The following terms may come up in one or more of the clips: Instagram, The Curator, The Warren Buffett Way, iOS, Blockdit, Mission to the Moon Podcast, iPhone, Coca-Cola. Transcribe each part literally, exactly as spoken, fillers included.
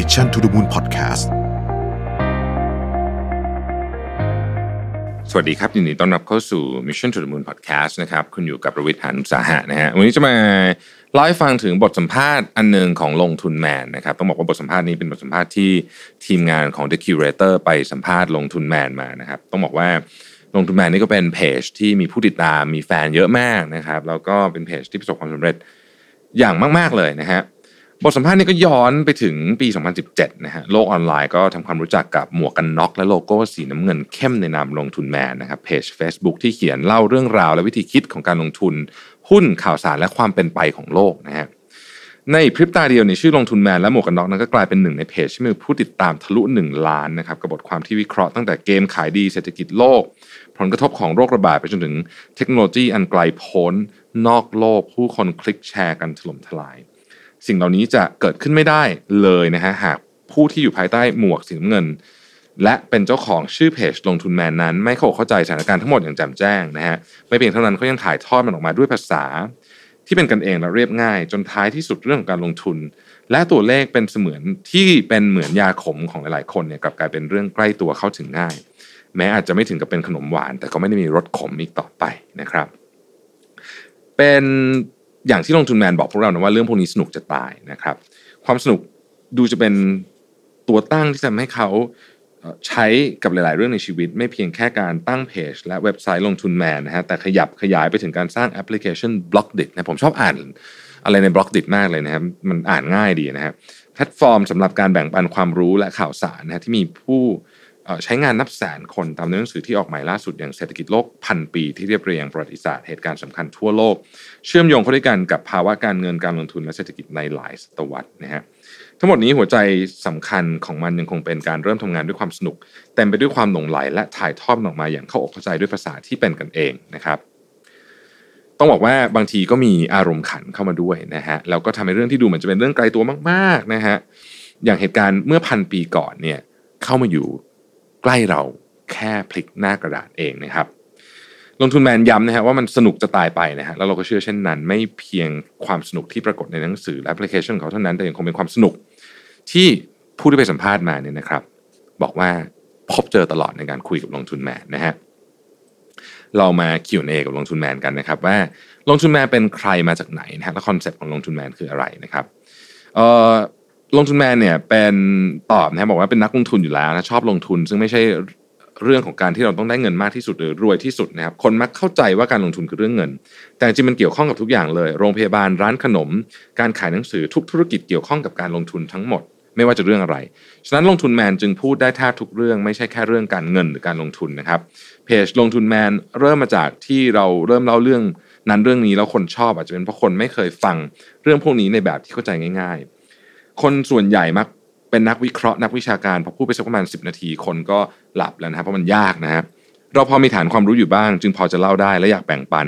Mission to the Moon Podcast สวัสดีครับยินดีต้อนรับเข้าสู่ Mission to the Moon Podcast นะครับคุณอยู่กับประวิทย์ หาญอุตสาหะนะฮะวันนี้จะมาเล่าให้ฟังถึงบทสัมภาษณ์อันนึงของลงทุนแมนนะครับต้องบอกว่าบทสัมภาษณ์นี้เป็นบทสัมภาษณ์ที่ทีมงานของ The Curator ไปสัมภาษณ์ลงทุนแมนมานะครับต้องบอกว่าลงทุนแมนนี่ก็เป็นเพจที่มีผู้ติดตามมีแฟนเยอะมากนะครับแล้วก็เป็นเพจที่ประสบความสำเร็จอย่างมากๆเลยนะฮะบทสัมภาษณ์นี้ก็ย้อนไปถึงปีสองพันสิบเจ็ดนะฮะโลกออนไลน์ก็ทำความรู้จักกับหมวกกันน็อกและโลโก้สีน้ำเงินเข้มในนามลงทุนแมนนะครับเพจ Facebook ที่เขียนเล่าเรื่องราวและวิธีคิดของการลงทุนหุ้นข่าวสารและความเป็นไปของโลกนะฮะในพริบตาเดียวเนี่ยชื่อลงทุนแมนและหมวกกันน็อกนั้นก็กลายเป็นหนึ่งในเพจที่มีผู้ติดตามทะลุหนึ่งล้านนะครับกับบทความที่วิเคราะห์ตั้งแต่เกมขายดีเศรษฐกิจโลกผลกระทบของโรคระบาดไปจนถึงเทคโนโลยีอันไกลโพ้นนอกโลกผู้คนคลิกแชร์กันถล่มทลายสิ่งเหล่านี้จะเกิดขึ้นไม่ได้เลยนะฮะหากผู้ที่อยู่ภายใต้หมวกสีน้ำเงินและเป็นเจ้าของชื่อเพจลงทุนแมนนั้นไม่เข้าใจสถานการณ์ทั้งหมดอย่างแจ่มแจ้งนะฮะไม่เพียงเท่านั้นเขายังถ่ายทอดมันออกมาด้วยภาษาที่เป็นกันเองและเรียบง่ายจนท้ายที่สุดเรื่องของการลงทุนและตัวเลขเป็นเสมือนที่เป็นเหมือนยาขมของหลายๆคนเนี่ยกลับกลายเป็นเรื่องใกล้ตัวเข้าถึงง่ายแม้อาจจะไม่ถึงกับเป็นขนมหวานแต่ก็ไม่ได้มีรสขมอีกต่อไปนะครับเป็นอย่างที่ลงทุนแมนบอกพวกเรานะว่าเรื่องพวกนี้สนุกจะตายนะครับความสนุกดูจะเป็นตัวตั้งที่ทำให้เขาใช้กับหลายๆเรื่องในชีวิตไม่เพียงแค่การตั้งเพจและเว็บไซต์ลงทุนแมนนะฮะแต่ขยับขยายไปถึงการสร้างแอปพลิเคชัน Blockdit นะผมชอบอ่านอะไรใน Blockdit มากเลยนะครับมันอ่านง่ายดีนะฮะแพลตฟอร์มสำหรับการแบ่งปันความรู้และข่าวสารนะฮะที่มีผู้ใช้งานนับแสนคนตามหนังสือที่ออกใหม่ล่าสุดอย่างเศรษฐกิจโลกพันปีที่เรียบเรียงประวัติศาสตร์เหตุการณ์สำคัญทั่วโลกเชื่อมโยงเข้าด้วยกันกับภาวะการเงินการลงทุนและเศรษฐกิจในหลายศตวรรษนะฮะทั้งหมดนี้หัวใจสำคัญของมันยังคงเป็นการเริ่มทำงานด้วยความสนุกเต็มไปด้วยความหลงใหลและถ่ายทอดออกมาอย่างเข้าอกเข้าใจด้วยภาษาที่เป็นกันเองนะครับต้องบอกว่าบางทีก็มีอารมณ์ขันเข้ามาด้วยนะฮะแล้วก็ทำให้เรื่องที่ดูเหมือนจะเป็นเรื่องไกลตัวมากๆนะฮะอย่างเหตุการณ์เมื่อพันปีก่อนเนี่ยเข้ามาอยู่ใกล้เราแค่พลิกหน้ากระดาษเองนะครับลงทุนแมนย้ำนะฮะว่ามันสนุกจะตายไปนะฮะแล้วเราก็เชื่อเช่นนั้นไม่เพียงความสนุกที่ปรากฏในหนังสือและแอปพลิเคชันเขาเท่านั้นแต่ยังคงเป็นความสนุกที่ผู้ที่ไปสัมภาษณ์มาเนี่ยนะครับบอกว่าพบเจอตลอดในการคุยกับลงทุนแมนนะฮะเรามา คิว แอนด์ เอ กับลงทุนแมนกันนะครับว่าลงทุนแมนเป็นใครมาจากไหนนะฮะและคอนเซ็ปต์ของลงทุนแมนคืออะไรนะครับเอ่อลงทุนแมนเนี่ยเป็นตอบนะบอกว่าเป็นนักลงทุนอยู่แล้วนะชอบลงทุนซึ่งไม่ใช่เรื่องของการที่เราต้องได้เงินมากที่สุดหรือรวยที่สุดนะครับคนมักเข้าใจว่าการลงทุนคือเรื่องเงินแต่จริงมันเกี่ยวข้องกับทุกอย่างเลยโรงพยาบาลร้านขนมการขายหนังสือทุกธุรกิจเกี่ยวข้องกับการลงทุนทั้งหมดไม่ว่าจะเรื่องอะไรฉะนั้นลงทุนแมนจึงพูดได้แทบทุกเรื่องไม่ใช่แค่เรื่องการเงินหรือการลงทุนนะครับเพจลงทุนแมนเริ่มมาจากที่เราเริ่มเล่าเรื่องนั้นเรื่องนี้แล้วคนชอบอาจจะเป็นเพราะคนไม่เคยฟังเรื่องพวกนี้ในแบบที่เข้าใจง่ายคนส่วนใหญ่มักเป็นนักวิเคราะห์นักวิชาการพอพูดไปสักประมาณสิบนาทีคนก็หลับแล้วนะครับเพราะมันยากนะฮะเราพอมีฐานความรู้อยู่บ้างจึงพอจะเล่าได้และอยากแบ่งปัน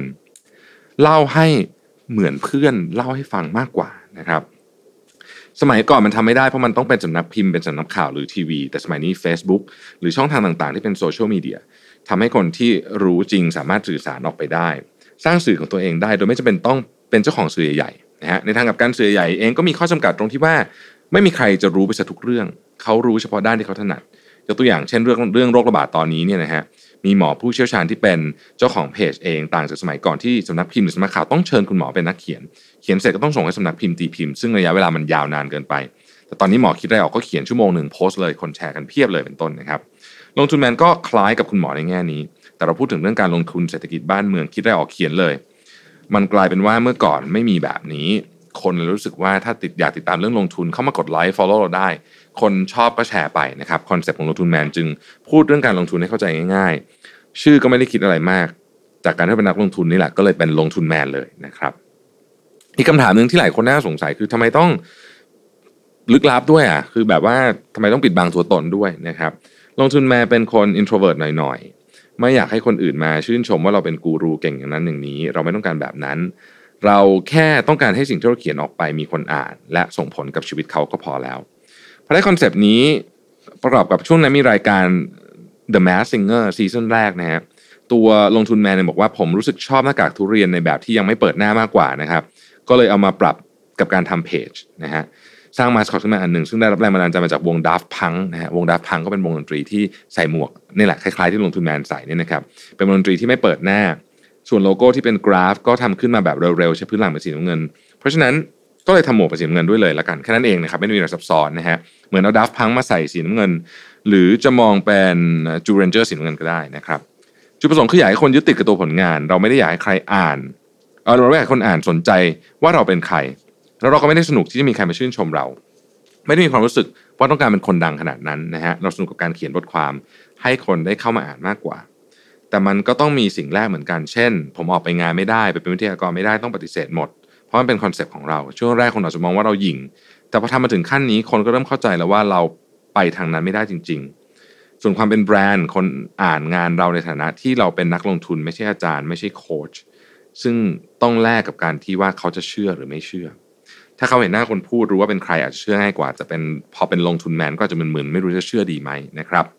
เล่าให้เหมือนเพื่อนเล่าให้ฟังมากกว่านะครับสมัยก่อนมันทำไม่ได้เพราะมันต้องเป็นสำนักพิมพ์เป็นสำนักข่าวหรือทีวีแต่สมัยนี้ Facebook หรือช่องทางต่างๆที่เป็นโซเชียลมีเดียทำให้คนที่รู้จริงสามารถสื่อสารออกไปได้สร้างสื่อของตัวเองได้โดยไม่จำเป็นต้องเป็นเจ้าของสื่อใหญ่นะฮะในทางกับการสื่อใหญ่เองก็มีข้อจำกัดตรงที่ว่าไม่มีใครจะรู้ไปซะทุกเรื่องเขารู้เฉพาะด้านที่เขาถนัดยกตัวอย่างเช่นเรื่องเรื่องโรคระบาดตอนนี้เนี่ยนะฮะมีหมอผู้เชี่ยวชาญที่เป็นเจ้าของเพจเองต่างจากสมัยก่อนที่สำนักพิมพ์หรือสำนักข่าวต้องเชิญคุณหมอเป็นนักเขียนเขียนเสร็จก็ต้องส่งให้สำนักพิมพ์ตีพิมพ์ซึ่งระยะเวลามันยาวนานเกินไปแต่ตอนนี้หมอคิดได้ออกก็เขียนชั่วโมงหนึ่งโพสต์เลยคนแชร์กันเพียบเลยเป็นต้นนะครับลงทุนแมนก็คล้ายกับคุณหมอในแง่นี้แต่เราพูดถึงเรื่องการลงทุนเศรษฐกิจบ้านเมืองคิดได้ออกเขียนเลยมันกลายเป็นว่าเมื่อก่อนไม่มีแบบนี้คนรู้สึกว่าถ้าติดอยากติดตามเรื่องลงทุนเข้ามากดไลค์ follow เราได้คนชอบก็แชร์ไปนะครับคอนเซ็ปต์ของลงทุนแมนจึงพูดเรื่องการลงทุนให้เข้าใจง่ายๆชื่อก็ไม่ได้คิดอะไรมากจากการที่เป็นนักลงทุนนี่แหละก็เลยเป็นลงทุนแมนเลยนะครับอีกคำถามนึงที่หลายคนน่าสงสัยคือทำไมต้องลึกลับด้วยอ่ะคือแบบว่าทำไมต้องปิดบังตัวตนด้วยนะครับลงทุนแมนเป็นคน introvert หน่อยๆไม่อยากให้คนอื่นมาชื่นชมว่าเราเป็นกูรูเก่งอย่างนั้นอย่างนี้เราไม่ต้องการแบบนั้นเราแค่ต้องการให้สิ่งที่เราเขียนออกไปมีคนอ่านและส่งผลกับชีวิตเขาก็พอแล้วพอได้คอนเซปต์นี้ประกอบกับช่วงนั้นมีรายการ The Masked Singer ซีซั่นแรกนะฮะตัวลงทุนแมนเนี่ยบอกว่าผมรู้สึกชอบหน้ากากทุเรียนในแบบที่ยังไม่เปิดหน้ามากกว่านะครับก็เลยเอามาปรับกับการทำเพจนะฮะ สร้างมาสคอตขึ้นมาอันหนึ่งซึ่งได้รับแรงบันดาลใจมาจากวงดัฟพังนะฮะวงดัฟพังก็เป็นวงดนตรีที่ใส่หมวกนี่แหละคล้ายๆที่ลงทุนแมนใส่นี่นะครับเป็นวงดนตรีที่ไม่เปิดหน้าส่วนโลโก้ที่เป็นกราฟก็ทำขึ้นมาแบบเร็วๆใช้พื้นหลังเป็นสีน้ำเงินเพราะฉะนั้นก็เลยทำหมวกเป็นสีน้ำเงินด้วยเลยละกันแค่นั้นเองนะครับไม่มีอะไรซับซ้อนนะฮะเหมือนเอาดัฟพังมาใส่สีน้ำเงินหรือจะมองเป็นจูเรนเจอร์สีน้ำเงินก็ได้นะครับจุดประสงค์คืออยากให้คนยึดติดกับตัวผลงานเราไม่ได้อยากให้ใครอ่านเราไม่อยากให้คนอ่านสนใจว่าเราเป็นใครแล้วเราก็ไม่ได้สนุกที่จะมีใครมาชื่นชมเราไม่ได้มีความรู้สึกว่าต้องการเป็นคนดังขนาดนั้นนะฮะเราสนุกกับการเขียนบทความให้คนได้เข้ามาอ่านมากกว่าแต่มันก็ต้องมีสิ่งแรกเหมือนกันเช่นผมออกไปงานไม่ได้ไปเป็นวิทยากรไม่ได้ต้องปฏิเสธหมดเพราะมันเป็นคอนเซปต์ของเราช่วงแรกคนอาจจะมองว่าเราหยิ่งแต่พอทำมาถึงขั้นนี้คนก็เริ่มเข้าใจแล้วว่าเราไปทางนั้นไม่ได้จริงๆส่วนความเป็นแบรนด์คนอ่านงานเราในฐานะที่เราเป็นนักลงทุนไม่ใช่อาจารย์ไม่ใช่โค้ชซึ่งต้องแลกกับการที่ว่าเขาจะเชื่อหรือไม่เชื่อถ้าเขาเห็นหน้าคนพูดรู้ว่าเป็นใครอาจจะเชื่อง่ายกว่าจะเป็นพอเป็นลงทุนแมนก็จะมึนๆไม่รู้จะเชื่อดีไหมนะครับ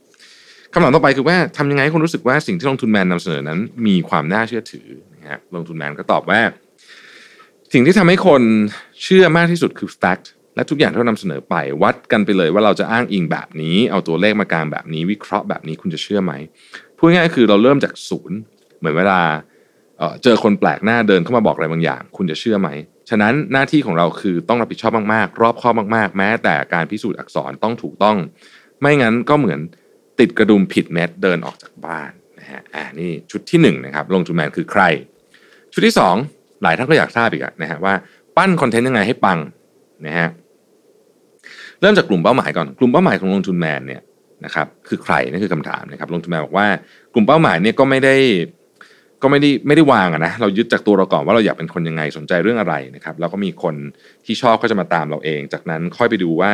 คำถามต่อไปคือว่าทำยังไงให้คนรู้สึกว่าสิ่งที่ลงทุนแมนนำเสนอนั้นมีความน่าเชื่อถือนะฮะลงทุนแมนก็ตอบว่าสิ่งที่ทำให้คนเชื่อมากที่สุดคือ fact และทุกอย่างที่เรานำเสนอไปวัดกันไปเลยว่าเราจะอ้างอิงแบบนี้เอาตัวเลขมากางแบบนี้วิเคราะห์แบบนี้คุณจะเชื่อไหมพูดง่ายๆคือเราเริ่มจากศูนย์เหมือนเวลาเจอคนแปลกหน้าเดินเข้ามาบอกอะไรบางอย่างคุณจะเชื่อไหมฉะนั้นหน้าที่ของเราคือต้องรับผิดชอบมากๆรอบคอบมากๆแม้แต่การพิสูจน์อักษรต้องถูกต้องไม่งั้นก็เหมือนติดกระดุมผิดเม็ดเดินออกจากบ้านนะฮะอ่านี่ชุดที่หนึ่งนะครับลงทุนแมนคือใครชุดที่สองหลายท่านก็อยากทราบอีกนะฮะว่าปั้นคอนเทนต์ยังไงให้ปังนะฮะเริ่มจากกลุ่มเป้าหมายก่อนกลุ่มเป้าหมายของลงทุนแมนเนี่ยนะครับคือใครนั่นคือคำถามนะครับลงทุนแมนบอกว่ากลุ่มเป้าหมายเนี่ยก็ไม่ได้ก็ไม่ได้ไม่ได้วางอะนะเรายึดจากตัวเราก่อนว่าเราอยากเป็นคนยังไงสนใจเรื่องอะไรนะครับแล้วก็มีคนที่ชอบก็จะมาตามเราเองจากนั้นค่อยไปดูว่า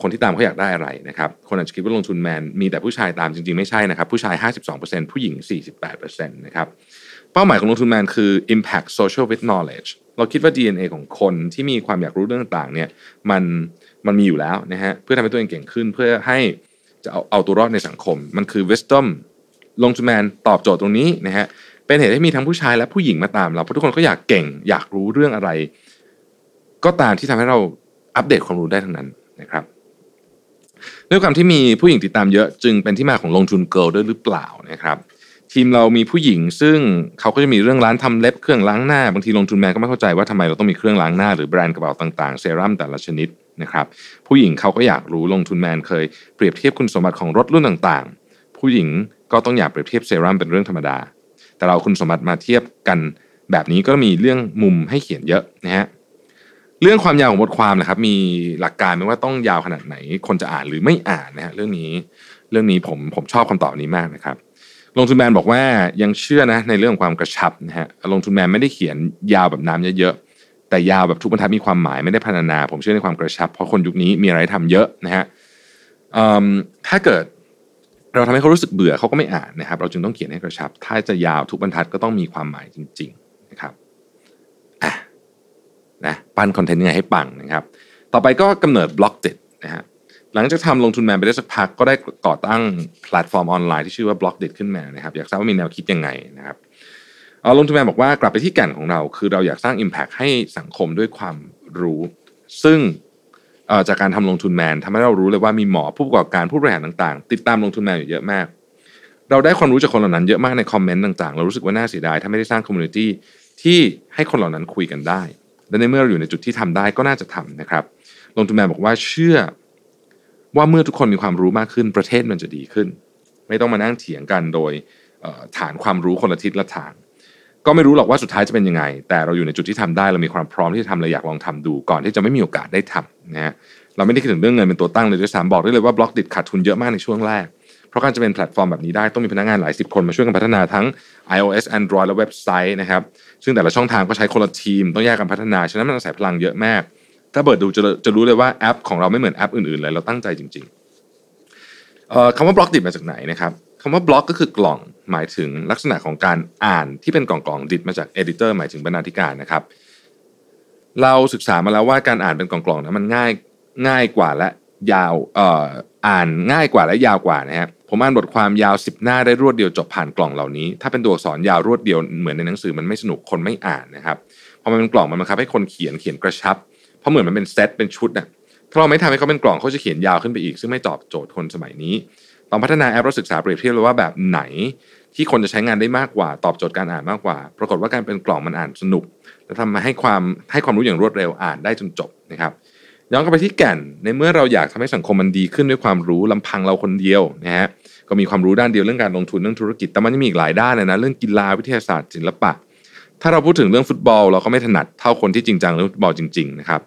คนที่ตามเขาอยากได้อะไรนะครับคนอาจจะคิดว่าลงทุนแมนมีแต่ผู้ชายตามจริงๆไม่ใช่นะครับผู้ชาย ห้าสิบสองเปอร์เซ็นต์ ผู้หญิง สี่สิบแปดเปอร์เซ็นต์ นะครับเป้าหมายของลงทุนแมนคือ impact social with knowledge เราคิดว่า ดี เอ็น เอ ของคนที่มีความอยากรู้เรื่องต่างๆเนี่ยมันมันมีอยู่แล้วนะฮะเพื่อทำให้ตัวเองเก่งขึ้นเพื่อให้จะเอาเอาตัวรอดในสังคมมันคือ wisdom ลงทุนแมนตอบโจทย์ตรงนี้นะฮะเป็นเหตุให้มีทั้งผู้ชายและผู้หญิงมาตามเราเพราะทุกคนก็อยากเก่งอยากรู้เรื่องอะไรก็ตามที่ทำให้เราอัปเดตความรู้ได้ทั้งนั้นนะครับด้วยความที่มีผู้หญิงติดตามเยอะจึงเป็นที่มาของลงทุนเกิร์ลด้วยหรือเปล่านะครับทีมเรามีผู้หญิงซึ่งเขาก็จะมีเรื่องร้านทำเล็บเครื่องล้างหน้าบางทีลงทุนแมนก็ไม่เข้าใจว่าทำไมเราต้องมีเครื่องล้างหน้าหรือแบรนด์กระเป๋าต่างๆเซรั่มแต่ละชนิดนะครับผู้หญิงเขาก็อยากรู้ลงทุนแมนเคยเปรียบเทียบคุณสมบัติของรถรุ่นต่างๆผู้หญิงก็ต้องอยากเปรียบเทียบเซรั่มเป็นเรื่องธรรมดาแต่เราคุณสมบัติมาเทียบกันแบบนี้ก็มีเรื่องมุมให้เขียนเยอะนะฮะเรื่องความยาวของบทความนะครับมีหลักการไหมว่าต้องยาวขนาดไหนคนจะอ่านหรือไม่อ่านนะฮะเรื่องนี้เรื่องนี้ผมผมชอบคำตอบนี้มากนะครับลงทุนแมนบอกว่ายังเชื่อนะในเรื่องความกระชับนะฮะลงทุนแมนไม่ได้เขียนยาวแบบน้ำเยอะๆแต่ยาวแบบทุกบรรทัดมีความหมายไม่ได้พรรณนาผมเชื่อในความกระชับเพราะคนยุคนี้มีอะไรทำเยอะนะฮะถ้าเกิดเราทำให้เขารู้สึกเบื่อเขาก็ไม่อ่านนะครับเราจึงต้องเขียนให้กระชับถ้าจะยาวทุกบรรทัดก็ต้องมีความหมายจริงๆนะครับอ่ะนะปั้นคอนเทนต์ยังไงให้ปังนะครับต่อไปก็กำเนิดบล็อกเจ็ดนะฮะหลังจากทำลงทุนแมนไปได้สักพักก็ได้ก่อตั้งแพลตฟอร์มออนไลน์ที่ชื่อว่าบล็อกเด็ดขึ้นมานะครับอยากทราบว่ามีแนวคิดยังไงนะครับเอาลงทุนแมนบอกว่ากลับไปที่แก่นของเราคือเราอยากสร้าง impact ให้สังคมด้วยความรู้ซึ่งจากการทำลงทุนแมนทำให้เรารู้เลยว่ามีหมอผู้ประกอบการผู้บริหารต่างๆติดตามลงทุนแมนอยู่เยอะมากเราได้ความรู้จากคนเหล่านั้นเยอะมากในคอมเมนต์ต่างๆเรารู้สึกว่าน่าเสียดายถ้าไม่ได้สร้างคอมมูนิตี้ที่ให้คนเหล่านั้นคุยกันได้และในเมื่อเราอยู่ในจุดที่ทำได้ก็น่าจะทำนะครับลงทุนแมนบอกว่าเชื่อว่าเมื่อทุกคนมีความรู้มากขึ้นประเทศมันจะดีขึ้นไม่ต้องมานั่งเถียงกันโดยฐานความรู้คนละทิศละทางก็ไม่รู้หรอกว่าสุดท้ายจะเป็นยังไงแต่เราอยู่ในจุดที่ทำได้เรามีความพร้อมที่จะทำเลยอยากลองทำดูก่อนที่จะไม่มีโอกาสได้ทำนะฮะเราไม่ได้คิดถึงเรื่องเงินเป็นตัวตั้งเลยด้วยซ้ำบอกได้เลยว่าบล็อกดิดขาดทุนเยอะมากในช่วงแรกเพราะการจะเป็นแพลตฟอร์มแบบนี้ได้ต้องมีพนักงานหลายสิบคนมาช่วยกันพัฒนาทั้ง iOS Android และเว็บไซต์นะครับซึ่งแต่ละช่องทางก็ใช้คนละทีมต้องแยกกันพัฒนาฉะนั้นมันอาศัยพลังเยอะมากถ้าเปิดดูจะจะรู้เลยว่าแอปของเราไม่เหมือนแอปอื่นๆเลยเราตั้งใจจริงๆเอ่อคำว่าบล็อกดิดมาจากไหนนะครับคำว่าบล็อกก็คือกล่องหมายถึงลักษณะของการอ่านที่เป็นกล่องๆดิดมาจากเอดิเตอร์หมายถึงบรรณาธิการนะครับเราศึกษามาแล้วว่าการอ่านเป็นกล่องๆนะมันง่ายง่ายกว่าและยาวเอ่ออ่านง่ายกว่าและยาวกว่านะฮะผมอ่านบทความยาวสิบหน้าได้รวดเดียวจบผ่านกล่องเหล่านี้ถ้าเป็นตัวอักษรยาวรวดเดียวเหมือนในหนังสือมันไม่สนุกคนไม่อ่านนะครับพอมันเป็นกล่องมันบังคับให้คนเขียนเขียนกระชับเพราะเหมือนมันเป็นเซตเป็นชุดน่ะ ถ้าเราไม่ทำให้เขาเป็นกล่องเขาจะเขียนยาวขึ้นไปอีกซึ่งไม่ตอบโจทย์คนสมัยนี้ต้องพัฒนาแอปเราศึกษาเปรียบเทียบเลยว่าแบบไหนที่คนจะใช้งานได้มากกว่าตอบโจทย์การอ่านมากกว่าปรากฏว่าการเป็นกล่องมันอ่านสนุกและทำมาให้ความให้ความรู้อย่างรวดเร็วอ่านได้จนจบนะครับย้อนกลับไปที่แก่นในเมื่อเราอยากทำให้สังคมมันดีขึ้นด้วยความรู้ลำพังเราคนเดียวนะฮะก็มีความรู้ด้านเดียวเรื่องการลงทุนเรื่องธุรกิจแต่มันยังมีอีกหลายด้านเลยนะเรื่องกีฬาวิทยาศาสตร์ศิลปะถ้าเราพูดถึงเรื่องฟุตบอลเราก็ไม่ถนัดเท่าคนที่จริงจังเรื่องฟุตบอลจริงๆนะครับ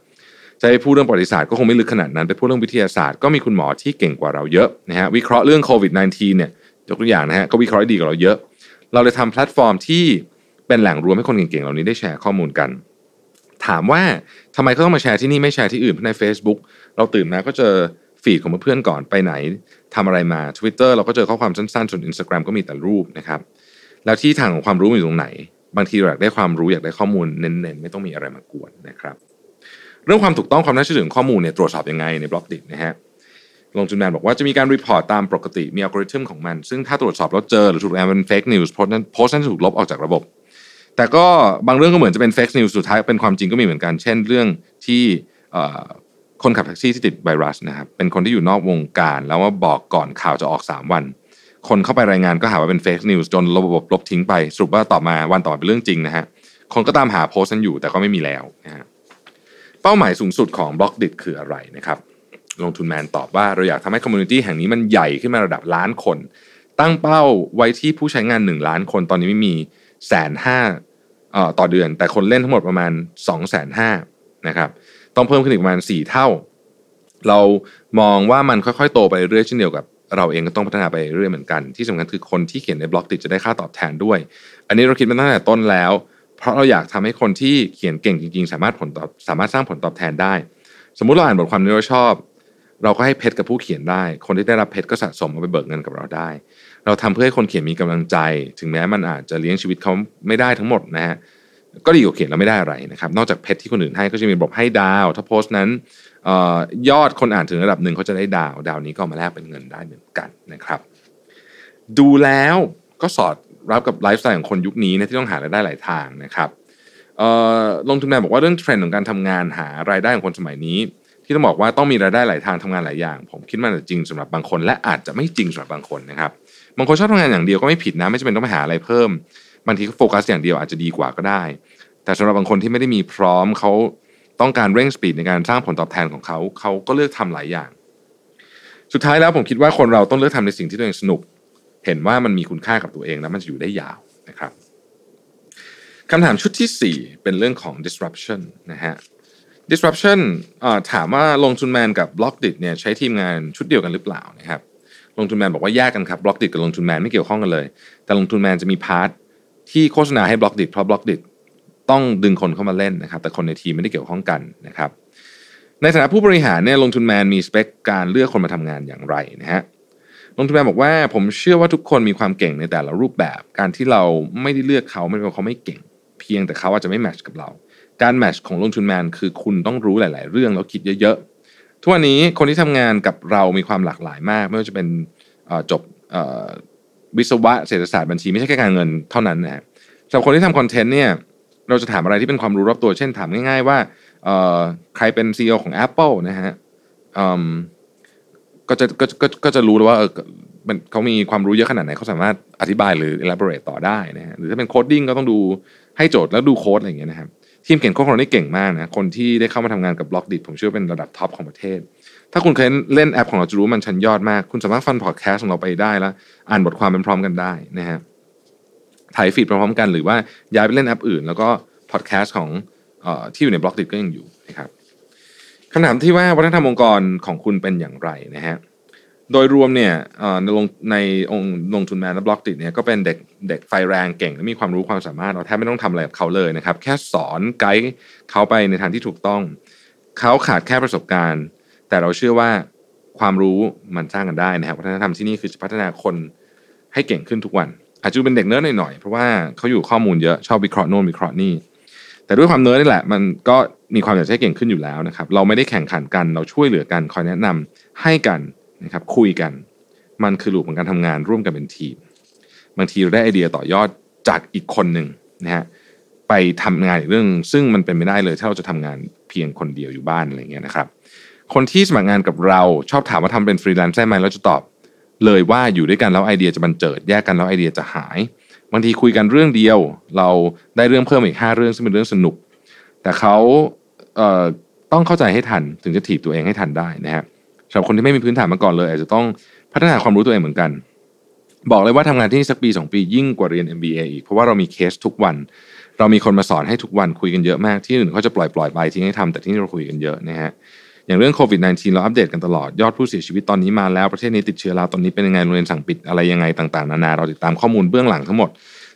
จะไปพูดเรื่องประวัติศาสตร์ก็คงไม่ลึกขนาดนั้นไปพูดเรื่องวิทยาศาสตร์ก็มีคุณหมอที่เก่งกว่าเราเยอะนะฮะวิเคราะห์เรื่องโควิด สิบเก้า เนี่ยยกตัวอย่างนะฮะก็วิเคราะห์ดีกว่าเราเยอะเราเลยทำแพลตฟอร์มที่เป็นแหล่งรวมให้คนเก่งๆเหล่านี้ได้แชร์ข้อมูลกันถามว่าทำไมเขาต้องมาแชร์ที่นี่ไม่แชร์ที่อื่นใน Facebook เราตื่นมาก็เจอฟีดของเพื่อนก่อนไปไหนทำอะไรมา Twitter เราก็เจอข้อความสั้นๆส่วน Instagram ก็มีแต่รูปนะครับแล้วที่ทางของความรู้อยู่ตรงไหนบางทีอยากได้ความรู้อยากได้ข้อมูลเน้นๆไม่ต้องมีอะไรมากวนนะครับเรื่องความถูกต้องความน่าเชื่อถือของข้อมูลเนี่ยตรวจสอบยังไงในบล็อกดิบนะฮะลงทุนแมนบอกว่าจะมีการรีพอร์ตตามปกติมีอัลกอริทึมของมันซึ่งถ้าตรวจสอบแล้วเจอหรือถูกแอบเป็นเฟคนิวส์โพสต์นั้นโพสต์นั้นถูกลบออกจากระบบแต่ก็บางเรื่องก็เหมือนจะเป็นเฟคนิวส์สุดท้ายเป็นความจริงก็มีเหมือนกันเช่นเรื่องที่คนขับแท็กซี่ที่ติดไวรัสนะครับเป็นคนที่อยู่นอกวงการแล้วว่าบอกก่อนข่าวจะออกสามวันคนเข้าไปรายงานก็หาว่าเป็นเฟคนิวส์จนระบบลบทิ้งไปสรุปว่าต่อมาวันต่อมาเป็นเรื่องจริงนะฮะคนก็ตามหาโพสต์นั้นอยู่แต่ก็ไม่มีแล้วนะฮะเป้าหมายสูงสุดของ Blockdit คืออะไรนะครับลงทุนแมนตอบว่าเราอยากทำให้คอมมูนิตี้แห่งนี้มันใหญ่ขึ้นมาระดับล้านคนตั้งเป้าไว้ที่ผู้ใช้งานหนึ่งล้านคนตอนนี้ไม่มีหนึ่งแสนห้าพันเอ่อต่อเดือนแต่คนเล่นทั้งหมดประมาณ สองแสนห้าพัน นะครับต้องเพิ่มขึ้นอีกประมาณสี่เท่าเรามองว่ามันค่อยๆโตไปเรื่อยเช่นเดียวกับเราเองก็ต้องพัฒนาไปเรื่อยเหมือนกันที่สำคัญคือคนที่เขียนใน Blockdit จะได้ค่าตอบแทนด้วยอันนี้เราคิดมาตั้งแต่ต้นแล้วเพราะเราอยากทำให้คนที่เขียนเก่งจริงๆสามารถผลตอบสามารถสร้างผลตอบแทนได้สมมุติเราอ่านบทความที่เราชอบเราก็ให้เพชรกับผู้เขียนได้คนที่ได้รับเพชรก็สะสมเอาไปเบิกเงินกับเราได้เราทำเพื่อให้คนเขียนมีกำลังใจถึงแม้มันอาจจะเลี้ยงชีวิตเขาไม่ได้ทั้งหมดนะฮะก็ดีกว่าเขียนเราไม่ได้อะไรนะครับนอกจากเพชรที่คนอื่นให้ก็จะมีระบบให้ดาวถ้าโพสต์นั้นยอดคนอ่านถึงระดับหนึ่งเขาจะได้ดาวดาวนี้ก็มาแลกเป็นเงินได้เหมือนกันนะครับดูแล้วก็สอดรับกับไลฟ์สไตล์ของคนยุคนี้นะที่ต้องหารายได้หลายทางนะครับลงทุนนายบอกว่าเรื่องเทรนด์ของการทำงานหารายได้ของคนสมัยนี้ที่ต้องบอกว่าต้องมีรายได้หลายทางทำงานหลายอย่างผมคิดมันจริงสำหรับบางคนและอาจจะไม่จริงสำหรับบางคนนะครับบางคนชอบทำงานอย่างเดียวก็ไม่ผิดนะไม่จำเป็นต้องไปหาอะไรเพิ่มบางทีก็โฟกัสอย่างเดียวอาจจะดีกว่าก็ได้แต่สำหรับบางคนที่ไม่ได้มีพร้อมเขาต้องการเร่งสปีดในการสร้างผลตอบแทนของเขาเขาก็เลือกทำหลายอย่างสุดท้ายแล้วผมคิดว่าคนเราต้องเลือกทำในสิ่งที่ตัวเองสนุกเห็นว่ามันมีคุณค่ากับตัวเองแล้วมันจะอยู่ได้ยาวนะครับคำถามชุดที่สี่เป็นเรื่องของ disruption นะฮะ disruption เอ่อถามว่าลงทุนแมนกับ Blockdit เนี่ยใช้ทีมงานชุดเดียวกันหรือเปล่านะครับลงทุนแมนบอกว่าแยกกันครับ Blockdit กับลงทุนแมนไม่เกี่ยวข้องกันเลยแต่ลงทุนแมนจะมีพาร์ทที่โฆษณาให้ Blockdit เพราะ Blockdit ต้องดึงคนเข้ามาเล่นนะครับแต่คนในทีมไม่ได้เกี่ยวข้องกันนะครับในฐานะผู้บริหารเนี่ยลงทุนแมนมีสเปคการเลือกคนมาทำงานอย่างไรนะฮะลงทุนแมนบอกว่าผมเชื่อว่าทุกคนมีความเก่งในแต่ละรูปแบบการที่เราไม่ได้เลือกเขาไม่ได้ว่าเขาไม่เก่งเพียงแต่เขาอาจจะไม่แมทช์กับเราการแมทช์ของลงทุนแมนคือคุณต้องรู้หลายๆเรื่องแล้วคิดเยอะๆทุกวันนี้คนที่ทำงานกับเรามีความหลากหลายมากไม่ว่าจะเป็นจบวิศวะเศรษฐศาสตร์บัญชีไม่ใช่แค่การเงินเท่านั้นนะฮะสำหรับคนที่ทำคอนเทนต์เนี่ยเราจะถามอะไรที่เป็นความรู้รอบตัวเช่นถามง่ายๆว่าใครเป็น ซี อี โอ ของ Apple นะฮะก็จะก็ก็ก็จะรู้แล้วว่าเออมันเขามีความรู้เยอะขนาดไหนเขาสามารถอธิบายหรือ elaborate ต่อได้นะฮะหรือถ้าเป็นโคดดิ้งก็ต้องดูให้โจทย์แล้วดูโค้ดอะไรอย่างเงี้ยนะครับทีมเก่งโค้ดของเรานี่เก่งมากนะคนที่ได้เข้ามาทำงานกับ Blockdit ผมเชื่อเป็นระดับท็อปของประเทศถ้าคุณเคยเล่นแอปของเราจะรู้มันชั้นยอดมากคุณสามารถฟังพอดแคสต์ของเราไปได้แล้วอ่านบทความเป็นพร้อมกันได้นะฮะถ่ายฟีดพร้อมๆกันหรือว่าย้ายไปเล่นแอปอื่นแล้วก็พอดแคสต์ของเอ่อที่อยู่ใน Blockdit ก็ยังอยู่นะครับคำถามที่ว่าวัฒนธรรมองค์กรของคุณเป็นอย่างไรนะฮะโดยรวมเนี่ยในลงในองค์ลงทุนแมนและ Blockdit เนี่ยก็เป็นเด็กเด็กไฟแรงเก่งและมีความรู้ความสามารถเราแทบไม่ต้องทำอะไรกับเขาเลยนะครับแค่สอนไกด์เขาไปในทางที่ถูกต้องเขาขาดแค่ประสบการณ์แต่เราเชื่อว่าความรู้มันสร้างกันได้นะครับวัฒนธรรมที่นี่คือพัฒนาคนให้เก่งขึ้นทุกวันอาจจะเป็นเด็กเนิร์ดหน่อยๆเพราะว่าเขาอยู่ข้อมูลเยอะชอบวิเคราะห์โน่นวิเคราะห์นี่แต่ด้วยความเนิร์ดนี่แหละมันก็มีความอยากจะให้เก่งขึ้นอยู่แล้วนะครับเราไม่ได้แข่งขันกันเราช่วยเหลือกันคอยแนะนำให้กันนะครับคุยกันมันคือลูกของการทำงานร่วมกันเป็นทีมบางทีเราได้ไอเดียต่อยอดจากอีกคนหนึ่งนะฮะไปทำงานอีกเรื่องซึ่งมันเป็นไม่ได้เลยถ้าเราจะทำงานเพียงคนเดียวอยู่บ้านอะไรเงี้ยนะครับ คนที่สมัครงานกับเราชอบถามว่าทำเป็นฟรีแลนซ์ได้ไหมเราจะตอบเลยว่าอยู่ด้วยกันแล้วไอเดียจะบันเจิดแยกกันแล้วไอเดียจะหายบางทีคุยกันเรื่องเดียวเราได้เรื่องเพิ่มอีกห้าเรื่องซึ่งเป็นเรื่องสนุกแต่เขาเอ่อต้องเข้าใจให้ทันถึงจะถีบตัวเองให้ทันได้นะฮะสำหรับคนที่ไม่มีพื้นฐานมาก่อนเลยอาจจะต้องพัฒนาความรู้ตัวเองเหมือนกันบอกเลยว่าทำงานที่นี่สักปีสองปียิ่งกว่าเรียน เอ็ม บี เอ อีกเพราะว่าเรามีเคสทุกวันเรามีคนมาสอนให้ทุกวันคุยกันเยอะมากที่อื่นเขาจะปล่อยปล่อยไปทิ้งให้ทำแต่ที่นี่เราคุยกันเยอะนะฮะอย่างเรื่องโควิด สิบเก้า เราอัปเดตกันตลอดยอดผู้เสียชีวิตตอนนี้มาแล้วประเทศนี้ติดเชื้อแล้วตอนนี้เป็นยังไงโรงเรียนสั่งปิดอะไรยังไงต่างๆนานาเราติดตามข้อมูลเบื้องหลังทั้งหมด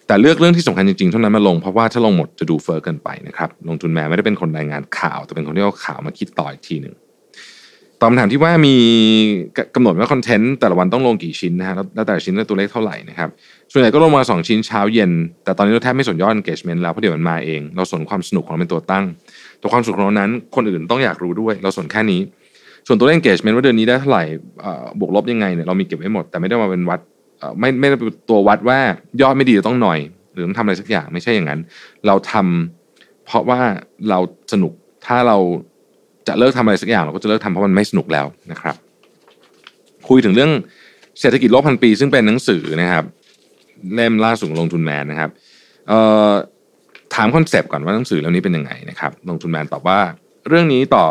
แต่เลือกเรื่องที่สำคัญจริงๆเท่านั้นมาลงเพราะว่าถ้าลงหมดจะดูเฟ้อเกินไปนะครับลงทุนแม่ไม่ได้เป็นคนรายงานข่าวแต่เป็นคนที่เอาข่าวมาคิดต่ออีกทีนึงตอบคำถามที่ว่ามีกำหนดว่าคอนเทนต์แต่ละวันต้องลงกี่ชิ้นนะฮะแล้วแต่ชิ้นตัวเลขเท่าไหร่นะครับส่วนใหญ่ก็ลงมาสองชิ้นเช้าเย็นแต่ตอนนี้เราแทบไม่สนยอด engagement แล้วเพราะเดี๋ยวมันมาเองเราสนความสนุกของเราเป็นตัวตั้งตัวความสนุกของเรานั้นคนอื่นต้องอยากรู้ด้วยเราสนแค่นี้ส่วนตัวเลข engagement ว่าเดือนนี้ได้เท่าไหร่บวกลบยังไงเนี่ยเรามีเก็บไว้หมดแต่ไม่ได้มาเป็นวัดไม่ไม่ได้เป็นตัววัดว่ายอดไม่ดีต้องหน่อยหรือต้องทำอะไรสักอย่างไม่ใช่อย่างนั้นเราทำเพราะว่าเราสนุกถ้าเราจะเลิกทำอะไรสักอย่างเราก็จะเลิกทำเพราะมันไม่สนุกแล้วนะครับคุยถึงเรื่องเศรษฐกิจโลกพันปีซึ่งเป็นหนังสือนะครับเล่มล่าสุดลงทุนแมนนะครับเอ่อถามคอนเซปต์ก่อนว่าหนังสือเล่มนี้เป็นยังไงนะครับลงทุนแมนตอบว่าเรื่องนี้ต่อ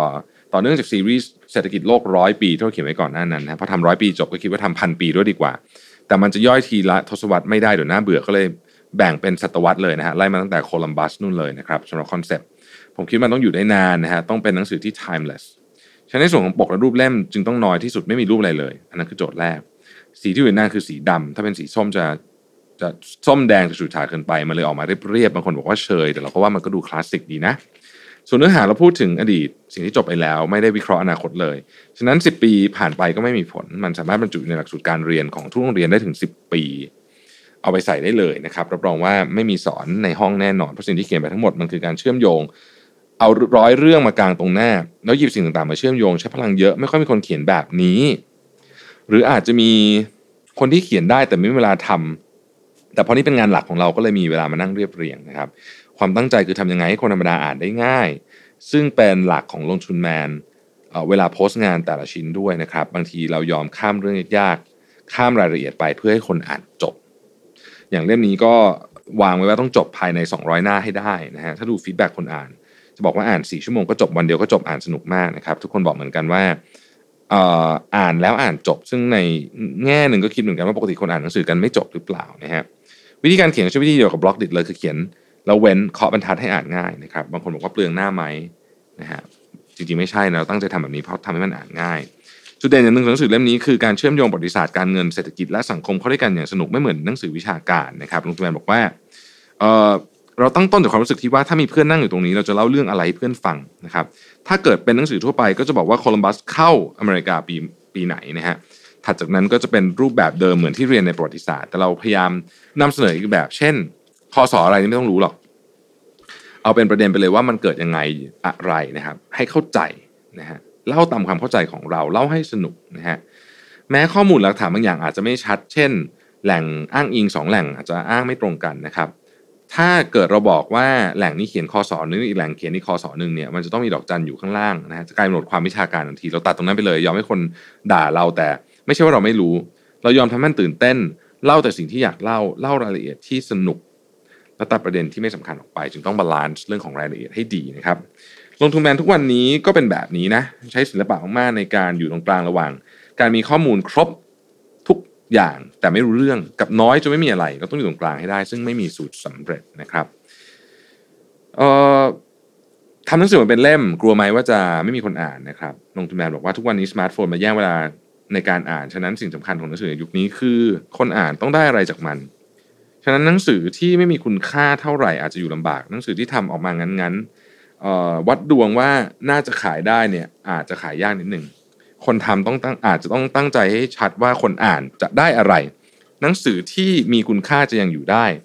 ต่อเนื่องจากซีรีส์เศรษฐกิจโลกร้อยปีที่เขาเขียนไว้ก่อนหน้านั้นนะพอทำร้อยปีจบก็คิดว่าทำพันปีด้วยดีกว่าแต่มันจะย่อยทีละทศวรรษไม่ได้เดี๋ยวน่าเบื่อก็เลยแบ่งเป็นศตวรรษเลยนะฮะไล่มาตั้งแต่โคลัมบัสนู่นเลยนะครับสำหรับคอนเซปต์ผมคิดมันต้องอยู่ได้นานนะฮะต้องเป็นหนังสือที่ timeless ฉะนั้นในส่วนของปกและรูปเล่มจึงต้องน้อยที่สุดไม่มีรูปอะไรเลยอันนั้นคือโจทย์แรกสีที่อยู่หน้าคือสีดำถ้าเป็นสีส้มจะจะส้มแดงจะฉูดฉาดเกินไปมันเลยออกมาเรียบๆบางคนบอกว่าเชยแต่เราก็ว่ามันก็ดูคลาสสิกดีนะส่วนเนื้อหาเราพูดถึงอดีตสิ่งที่จบไปแล้วไม่ได้วิเคราะห์อนาคตเลยฉะนั้นสิบปีผ่านไปก็ไม่มีผลมันสามารถบรรจุในหลักสูตรการเรียนของทุกโรงเรียนได้ถึงสิบปีเอาไปใส่ได้เลยนะครับรับรองว่าไม่มีสอนในห้องแน่นอนเพราะสิ่งที่เขียนไปทั้งหมดมันคือการเชื่อมโยงเอาร้อยเรื่องมากางตรงหน้าแล้วหยิบสิ่งต่างๆมาเชื่อมโยงใช้พลังเยอะไม่ค่อยมีคนเขียนแบบนี้หรืออาจจะมีคนที่เขียนได้แต่ไม่มีเวลาทำแต่พอนี่เป็นงานหลักของเราก็เลยมีเวลามานั่งเรียบเรียงนะครับความตั้งใจคือทำยังไงให้คนธรรมดาอ่านได้ง่ายซึ่งเป็นหลักของลงทุนแมนเอ่อเวลาโพสต์งานแต่ละชิ้นด้วยนะครับบางทีเรายอมข้ามเรื่องยากๆข้ามรายละเอียดไปเพื่อให้คนอ่านจบอย่างเล่มนี้ก็วางไว้ว่าต้องจบภายในสองร้อยหน้าให้ได้นะฮะถ้าดูฟีดแบ็กคนอ่านจะบอกว่าอ่านสี่ชั่วโมงก็จบวันเดียวก็จบอ่านสนุกมากนะครับทุกคนบอกเหมือนกันว่าเอ่ออ่านแล้วอ่านจบซึ่งในแง่หนึ่งก็คิดเหมือนกันว่าปกติคนอ่านหนังสือกันไม่จบหรือเปล่านะฮะวิธีการเขียนใช้วิธีเดียวกับบล็อกดิทเลยคือเขียนแล้วเว้นเคาะบรรทัดให้อ่านง่ายนะครับบางคนบอกว่าเปลืองหน้าไหมนะฮะจริงๆไม่ใช่นะเราตั้งใจทำแบบนี้เพราะทำให้มันอ่านง่ายจุดเด่นอย่างหนึ่งของหนังสือเล่มนี้คือการเชื่อมโยงประวัติศาสตร์การเงินเศรษฐกิจและสังคมเข้าด้วยกันอย่างสนุกไม่เหมือนหนังสือวิชาการนะครับลุงตุแมนบอกว่าเอ่อเราตั้งต้นจากความรู้สึกที่ว่าถ้ามีเพื่อนนั่งอยู่ตรงนี้เราจะเล่าเรื่องอะไรเพื่อนฟังนะครับถ้าเกิดเป็นหนังสือทั่วไปก็จะบอกว่าโคลัมบัสเข้าอเมริกาปีปีไหนนะฮะถัดจากนั้นก็จะเป็นรูปแบบเดิมเหมือนที่เรียนในประวัติศาสตร์แต่เราพยายามนำเสนออีกแบบเช่นพศอะไรนี่ไม่ต้องรู้หรอกเอาเป็นประเด็นไปเลยว่ามันเกิดยังไงอะไรนะครับให้เข้าใจนะฮะเล่าตามความเข้าใจของเราเล่าให้สนุกนะฮะแม้ข้อมูลหลักฐานบางอย่างอาจจะไม่ชัดเช่นแหล่งอ้างอิงสองแหล่งอาจจะอ้างไม่ตรงกันนะครับถ้าเกิดเราบอกว่าแหล่งนี้เขียนคศนึงอีกแหล่งเขียนอีกคศนึงเนี่ยมันจะต้องมีดอกจันอยู่ข้างล่างนะฮะจะกลายเป็นบทความวิชาการทันทีเราตัดตรงนั้นไปเลยยอมให้คนด่าเราแต่ไม่ใช่ว่าเราไม่รู้เรายอมทำให้มันตื่นเต้นเล่าแต่สิ่งที่อยากเล่าเล่ารายละเอียดที่สนุกและตัดประเด็นที่ไม่สำคัญออกไปจึงต้องบาลานซ์เรื่องของรายละเอียดให้ดีนะครับลงทุนแมนทุกวันนี้ก็เป็นแบบนี้นะใช้ศิลปะมากๆในการอยู่ตรงกลางระหว่างการมีข้อมูลครบทุกอย่างแต่ไม่รู้เรื่องกับน้อยจนไม่มีอะไรเราต้องอยู่ตรงกลางให้ได้ซึ่งไม่มีสูตรสำเร็จนะครับเอ่อทำหนังสือมันเป็นเล่มกลัวไหมว่าจะไม่มีคนอ่านนะครับลงทุนแมนบอกว่าทุกวันนี้สมาร์ทโฟนมาแย่งเวลาในการอ่านฉะนั้นสิ่งสำคัญของหนังสือในยุคนี้คือคนอ่านต้องได้อะไรจากมันฉะนั้นหนังสือที่ไม่มีคุณค่าเท่าไหร่อาจจะอยู่ลำบากหนังสือที่ทำออกมางั้นๆเอ่อวัดดวงว่าน่าจะขายได้เนี่ยอาจจะขายยากนิดนึงคนทำต้องตั้งอาจจะต้องตั้งใจให้ชัดว่าคนอ่านจะได้อะไรหนังสือที่มีคุณค่าจะยังอยู่ได้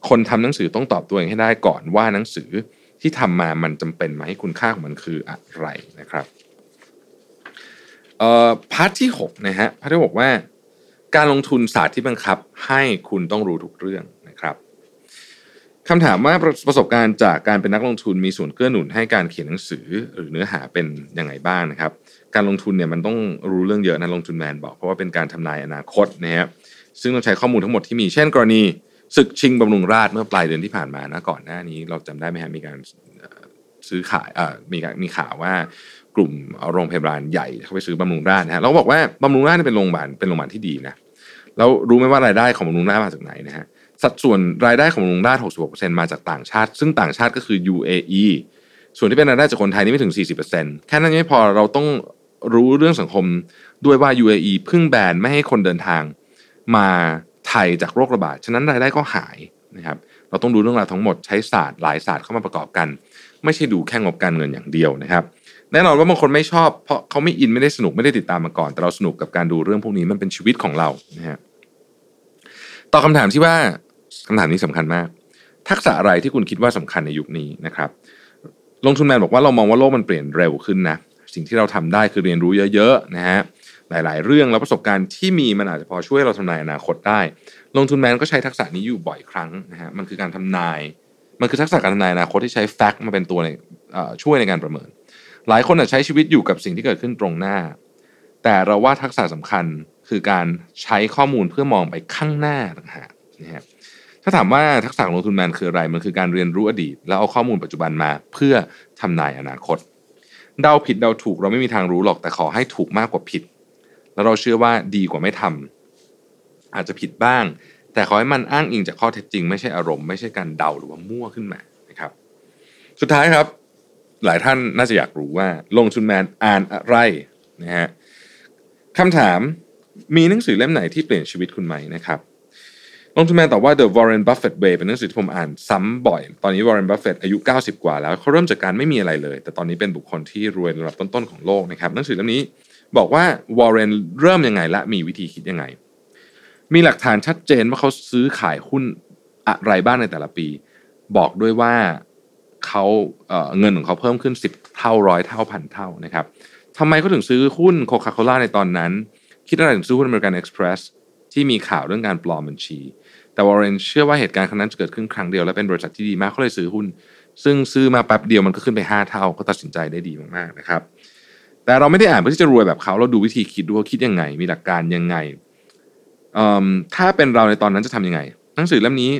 คนทำหนังสือต้องตอบตัวเองให้ได้ก่อนว่าหนังสือที่ทำมามันจำเป็นไหมคุณค่าของมันคืออะไรนะครับเอ่อพาร์ทที่หกนะฮะพาร์ทที่หกว่าการลงทุนศาสตร์ที่บังคับให้คุณต้องรู้ทุกเรื่องนะครับ คำถามว่าประสบการณ์จากการเป็นนักลงทุนมีส่วนเกื้อหนุนให้การเขียนหนังสือหรือเนื้อหาเป็นยังไงบ้างนะครับการลงทุนเนี่ยมันต้องรู้เรื่องเยอะนะลงทุนแมนบอกเพราะว่าเป็นการทำนายอนาคตนะฮะซึ่งต้องใช้ข้อมูลทั้งหมดที่มีเช่นกรณีศึกชิงบำรุงราษฎร์เมื่อปลายเดือนที่ผ่านมานะก่อนหน้านี้เราจำได้ไหมฮะมีการซื้อขายมีมีข่าวว่ากลุ่มโรงพยาบาลใหญ่เข้าไปซื้อบำรุงราษฎร์นะฮะเราบอกว่าบำรุงราษฎร์เป็นโรงพยาบาลเป็นโรงพยาบาลที่ดีนะแล้วรู้ไหมว่ารายได้ของบำรุงราษฎร์มาจากไหนนะฮะสัดส่วนรายได้ของบำรุงราษฎร์ หกสิบหกเปอร์เซ็นต์ มาจากต่างชาติซึ่งต่างชาติก็คือ ยู เอ อี ส่วนที่เป็นรายได้จากคนไทยนี่ไม่ถึง สี่สิบเปอร์เซ็นต์ แค่นั้นยังไม่พอเราต้องรู้เรื่องสังคมด้วยว่า ยู เอ อี เพิ่งแบนไม่ให้คนเดินทางมาไทยจากโรคระบาดฉะนั้นรายได้ก็หายนะครับเราต้องดูเรื่องราวทั้งหมดใช้ศาสตร์หลายศาสตร์เข้ามาประกอบกันไม่ใช่ดูแค่งบการเงินอย่างเดียวนะครับแน่นอนว่าบางคนไม่ชอบเพราะเขาไม่อินไม่ได้สนุกไม่ได้ติดตามมาก่อนแต่เราสนุกกับการดูเรื่องพวกนี้มันเป็นชีวิตของเรานะฮะต่อคำถามที่ว่าคำถามนี้สำคัญมากทักษะอะไรที่คุณคิดว่าสำคัญในยุคนี้นะครับลงทุนแมนบอกว่าเรามองว่าโลกมันเปลี่ยนเร็วขึ้นนะสิ่งที่เราทำได้คือเรียนรู้เยอะๆนะฮะหลายๆเรื่องแล้วประสบการณ์ที่มีมันอาจจะพอช่วยเราทำนายอนาคตได้ลงทุนแมนก็ใช้ทักษะนี้อยู่บ่อยครั้งนะฮะมันคือการทำนายมันคือทักษะการทำนายอนาคตที่ใช้แฟกต์มาเป็นตัวช่วยในการประเมินหลายคนอาจใช้ชีวิตอยู่กับสิ่งที่เกิดขึ้นตรงหน้าแต่เราว่าทักษะสำคัญคือการใช้ข้อมูลเพื่อมองไปข้างหน้าต่างหากนะฮะถ้าถามว่าทักษะลงทุนแมนคืออะไรมันคือการเรียนรู้อดีตแล้วเอาข้อมูลปัจจุบันมาเพื่อทำนายอนาคตเดาผิดเดาถูกเราไม่มีทางรู้หรอกแต่ขอให้ถูกมากกว่าผิดแล้วเราเชื่อว่าดีกว่าไม่ทำอาจจะผิดบ้างแต่ขอให้มันอ้างอิงจากข้อเท็จจริงไม่ใช่อารมณ์ไม่ใช่การเดาหรือว่ามั่วขึ้นมานะครับสุดท้ายครับหลายท่านน่าจะอยากรู้ว่าลงทุนแมนอ่านอะไรนะฮะคำถามมีหนังสือเล่มไหนที่เปลี่ยนชีวิตคุณไหมนะครับลงทุนแมนตอบว่า The Warren Buffett Way เป็นหนังสือที่ผมอ่านซ้ำบ่อยตอนนี้ Warren Buffett อายุเก้าสิบกว่าแล้วเขาเริ่มจากการไม่มีอะไรเลยแต่ตอนนี้เป็นบุคคลที่รวยระดับต้นๆของโลกนะครับหนังสือเล่มนี้บอกว่า Warren เริ่มยังไงและมีวิธีคิดยังไงมีหลักฐานชัดเจนว่าเขาซื้อขายหุ้นอะไรบ้างในแต่ละปีบอกด้วยว่าเขาเอ่อเงินของเขาเพิ่มขึ้นสิบเท่าร้อยเท่า หนึ่งพัน เท่านะครับทำไมเขาถึงซื้อหุ้น Coca-Cola ในตอนนั้นคิดอะไรถึงซื้อหุ้น American Express ที่มีข่าวเรื่องการปลอมบัญชีแต่ Warren เชื่อว่าเหตุการณ์ครั้งนั้นจะเกิดขึ้นครั้งเดียวและเป็นบริษัทที่ดีมากเขาเลยซื้อหุ้นซึ่งซื้อมาแป๊บเดียวมันก็ขึ้นไปห้าเท่าเขาตัดสินใจได้ดีมากๆนะครับแต่เราไม่ได้อ่านเพื่อที่จะรวยแบบเขาเราดูวิธีคิดดูว่าคิดยังไงมีหลักการยังไงเอ่อถ้าเป็นเราในตอนนั้นจะทำยังไงหนังสือเล่มนี้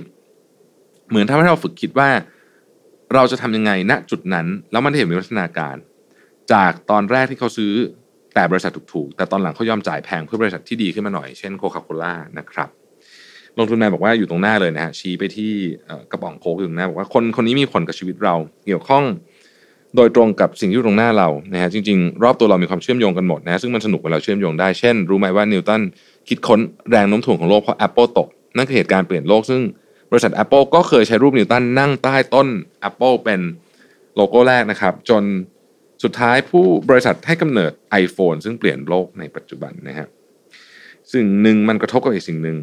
เหมือนทำให้เราฝึกคิดว่าเราจะทำยังไงณจุดนั้นแล้วมันเห็นมีพัฒนาการจากตอนแรกที่เขาซื้อแต่บริษัทถูกๆแต่ตอนหลังเขายอมจ่ายแพงเพื่อบริษัทที่ดีขึ้นมาหน่อยเช่น Coca-Cola นะครับลงทุนนายบอกว่าอยู่ตรงหน้าเลยนะฮะชี้ไปที่กระป๋องโค้กอยู่ตรงหน้าบอกว่าคนคนนี้มีผลกับชีวิตเราเกี่ยวข้องโดยตรงกับสิ่งที่อยู่ตรงหน้าเรานะฮะจริงๆรอบตัวเรามีความเชื่อมโยงกันหมดนะซึ่งมันสนุกเวลาเราเชื่อมโยงได้เช่นรู้ไหมว่านิวตันคิดค้นแรงโน้มถ่วงของโลกเพราะ Apple ตกนั่นคือเหตุการณ์เปลี่ยนโลกซึ่งบริษัท Apple ก็เคยใช้รูปนิวตันนั่งใต้ต้น Apple เป็นโลโก้แรกนะครับจนสุดท้ายผู้บริษัทให้กำเนิด iPhone ซึ่งเปลี่ยนโลกในปัจจุบันนะฮะสิ่งหนึ่งมันกระทบกับอีกสิ่งหนึ่ง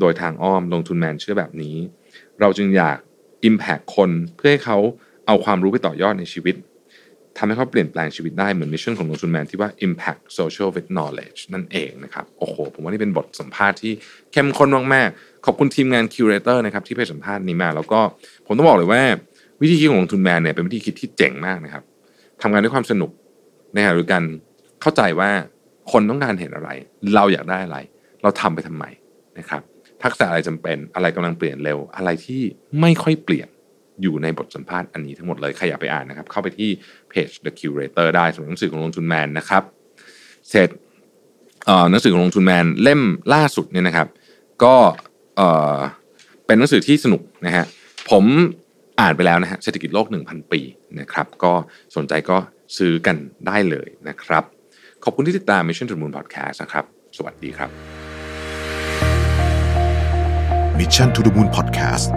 โดยทางอ้อมลงทุนแมนเชื่อแบบนี้เราจึงอยาก impact คนเพื่อให้เขาเอาความรู้ไปต่อยอดในชีวิตทำให้เขาเปลี่ยนแปลงชีวิตได้เหมือนมิชชั่นของลงทุนแมนที่ว่า impact social with knowledge นั่นเองนะครับโอ้โหผมว่านี่เป็นบทสัมภาษณ์ที่เข้มข้นมากๆขอบคุณทีมงาน Curator นะครับที่ไปสัมภาษณ์นี้มาแล้วก็ผมต้องบอกเลยว่าวิธีคิดของลงทุนแมนเนี่ยเป็นวิธีคิดที่เจ๋งมากนะครับทำงานด้วยความสนุกในขณะเดียวกันเข้าใจว่าคนต้องการเห็นอะไรเราอยากได้อะไรเราทำไปทำไมนะครับทักษะอะไรจำเป็นอะไรกำลังเปลี่ยนเร็วอะไรที่ไม่ค่อยเปลี่ยนอยู่ในบทสัมภาษณ์อันนี้ทั้งหมดเลยใครอยากไปอ่านนะครับเข้าไปที่เพจ The Curator ได้สำหรับหนังสือของลงทุนแมนนะครับเสร็จหนังสือของลงทุนแมนเล่มล่าสุดเนี่ยนะครับก็เอ่อเป็นหนังสือที่สนุกนะฮะผมอ่านไปแล้วนะฮะเศรษฐกิจโลก หนึ่งพัน ปีนะครับก็สนใจก็ซื้อกันได้เลยนะครับขอบคุณที่ติดตาม Mission to the Moon Podcast นะครับสวัสดีครับMission to the Moon Podcast